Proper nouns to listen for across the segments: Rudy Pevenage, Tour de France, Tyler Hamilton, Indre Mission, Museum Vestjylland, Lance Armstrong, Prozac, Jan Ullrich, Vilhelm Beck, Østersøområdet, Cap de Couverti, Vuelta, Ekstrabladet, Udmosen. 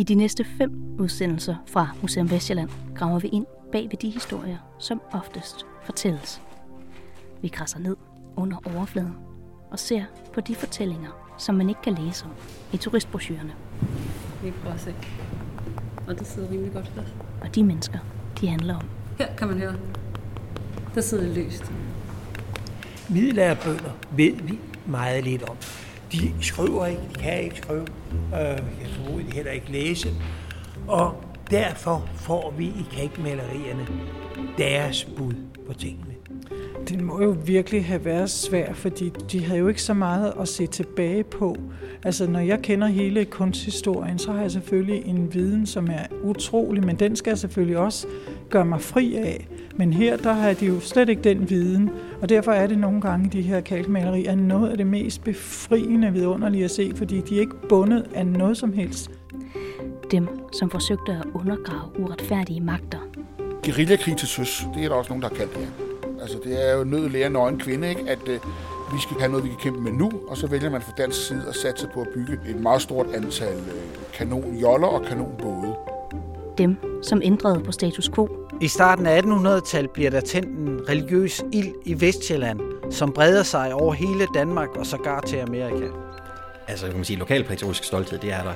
I de næste 5 udsendelser fra Museum Vestjylland graver vi ind bag ved de historier, som oftest fortælles. Vi krasser ned under overfladen og ser på de fortællinger, som man ikke kan læse om i turistbrochurerne. Vi prøver at se. Og det sidder rimelig godt fast. Og de mennesker, de handler om. Her kan man høre. Der sidder det løst. Middelalderbønder ved vi meget lidt om. De skriver ikke, de kan ikke skrive, jeg tror de heller ikke læse. Og derfor får vi i kalkmalerierne deres bud på tingene. Det må jo virkelig have været svært, fordi de havde jo ikke så meget at se tilbage på. Altså, når jeg kender hele kunsthistorien, så har jeg selvfølgelig en viden, som er utrolig, men den skal jeg selvfølgelig også gøre mig fri af. Men her, der har de jo slet ikke den viden, og derfor er det nogle gange, de her kalkmalerier er noget af det mest befriende vidunderlige at se, fordi de er ikke bundet af noget som helst. Dem, som forsøgte at undergrave uretfærdige magter. Guerillakrig til søs, det er der også nogen, der har kaldt det her. Altså, det er jo nød lærer nøgen kvinde, ikke? At vi skal have noget, vi kan kæmpe med nu, og så vælger man fra dansk side at satse på at bygge et meget stort antal kanonjoller og kanonbåde. Dem, som ændrede på status quo. I starten af 1800-tallet bliver der tændt en religiøs ild i Vestjylland, som breder sig over hele Danmark og sågar til Amerika. Altså, kan man sige, lokalpatriotisk stolthed, det er der.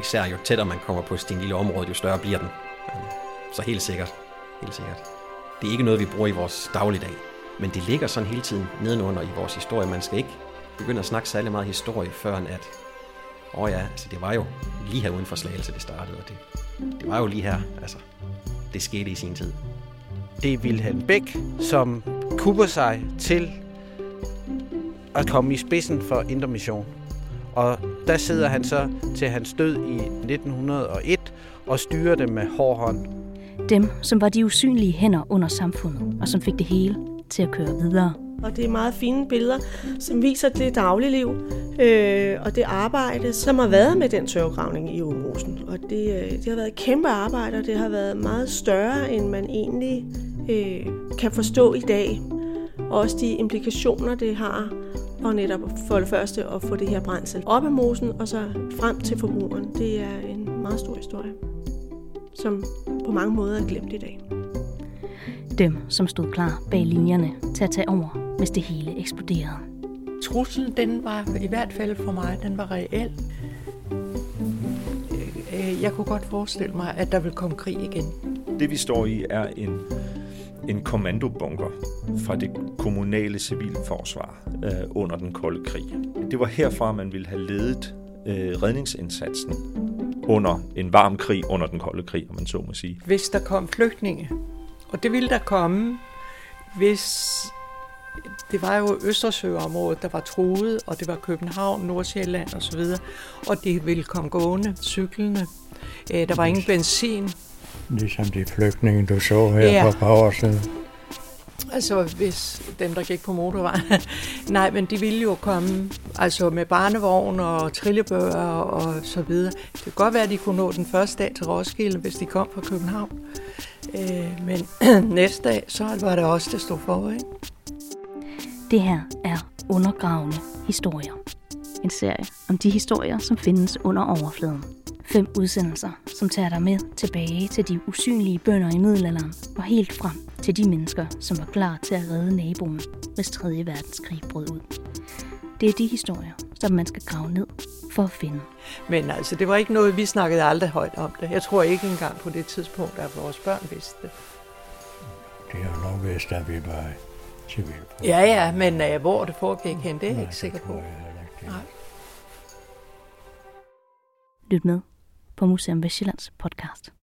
Især jo tættere man kommer på sin lille område, jo større bliver den. Så helt sikkert, helt sikkert. Det er ikke noget, vi bruger i vores dagligdag, men det ligger sådan hele tiden nedenunder i vores historie. Man skal ikke begynde at snakke særlig meget historie, før at altså det var jo lige her uden for Slagelse, det startede, og det var jo lige her, altså det skete i sin tid. Det er Vilhelm Beck, som kupper sig til at komme i spidsen for Indre Mission. Og der sidder han så til hans død i 1901 og styrer det med hård hånd. Dem, som var de usynlige hænder under samfundet, og som fik det hele til at køre videre. Og det er meget fine billeder, som viser det dagligliv og det arbejde, som har været med den tørvegravning i Udmosen. Og det har været et kæmpe arbejde, og det har været meget større, end man egentlig kan forstå i dag. Også de implikationer, det har, og netop for det første at få det her brændsel op af mosen, og så frem til forbrugeren. Det er en meget stor historie, som på mange måder er glemt i dag. Dem, som stod klar bag linjerne til at tage over, hvis det hele eksploderede. Truslen, den var i hvert fald for mig, den var reel. Jeg kunne godt forestille mig, at der ville komme krig igen. Det vi står i er en kommandobunker fra det kommunale civilforsvar under den kolde krig. Det var herfra, man ville have ledet redningsindsatsen under en varm krig, under den kolde krig, om man så må sige. Hvis der kom flygtninge, og det ville der komme, hvis det var jo Østersøområdet, der var truet, og det var København, Nordsjælland osv., og det ville komme gående, cyklende. Der var ingen benzin. Ligesom de flygtninge, du så her for et par år siden. Altså hvis dem, der gik på motorvejen. Nej, men de ville jo komme altså med barnevogn og trillebøger og så videre. Det kunne godt være, at de kunne nå den første dag til Roskilde, hvis de kom fra København. Men næste dag, så var det også der stod for, ikke? Det her er Undergravende Historier. En serie om de historier, som findes under overfladen. 5 udsendelser, som tager dig med tilbage til de usynlige bønder i middelalderen og helt frem til de mennesker, som var klar til at redde naboen, hvis 3. verdenskrig brød ud. Det er de historier, som man skal grave ned for at finde. Men altså, det var ikke noget, vi snakkede aldrig højt om det. Jeg tror ikke engang på det tidspunkt, at vores børn vidste det. Det er jo nok vist, at vi var civilforsvar. Ja, men hvor det foregik hen, det er ikke sikkert på. Nej. Lyt med på Museum Vestjyllands podcast.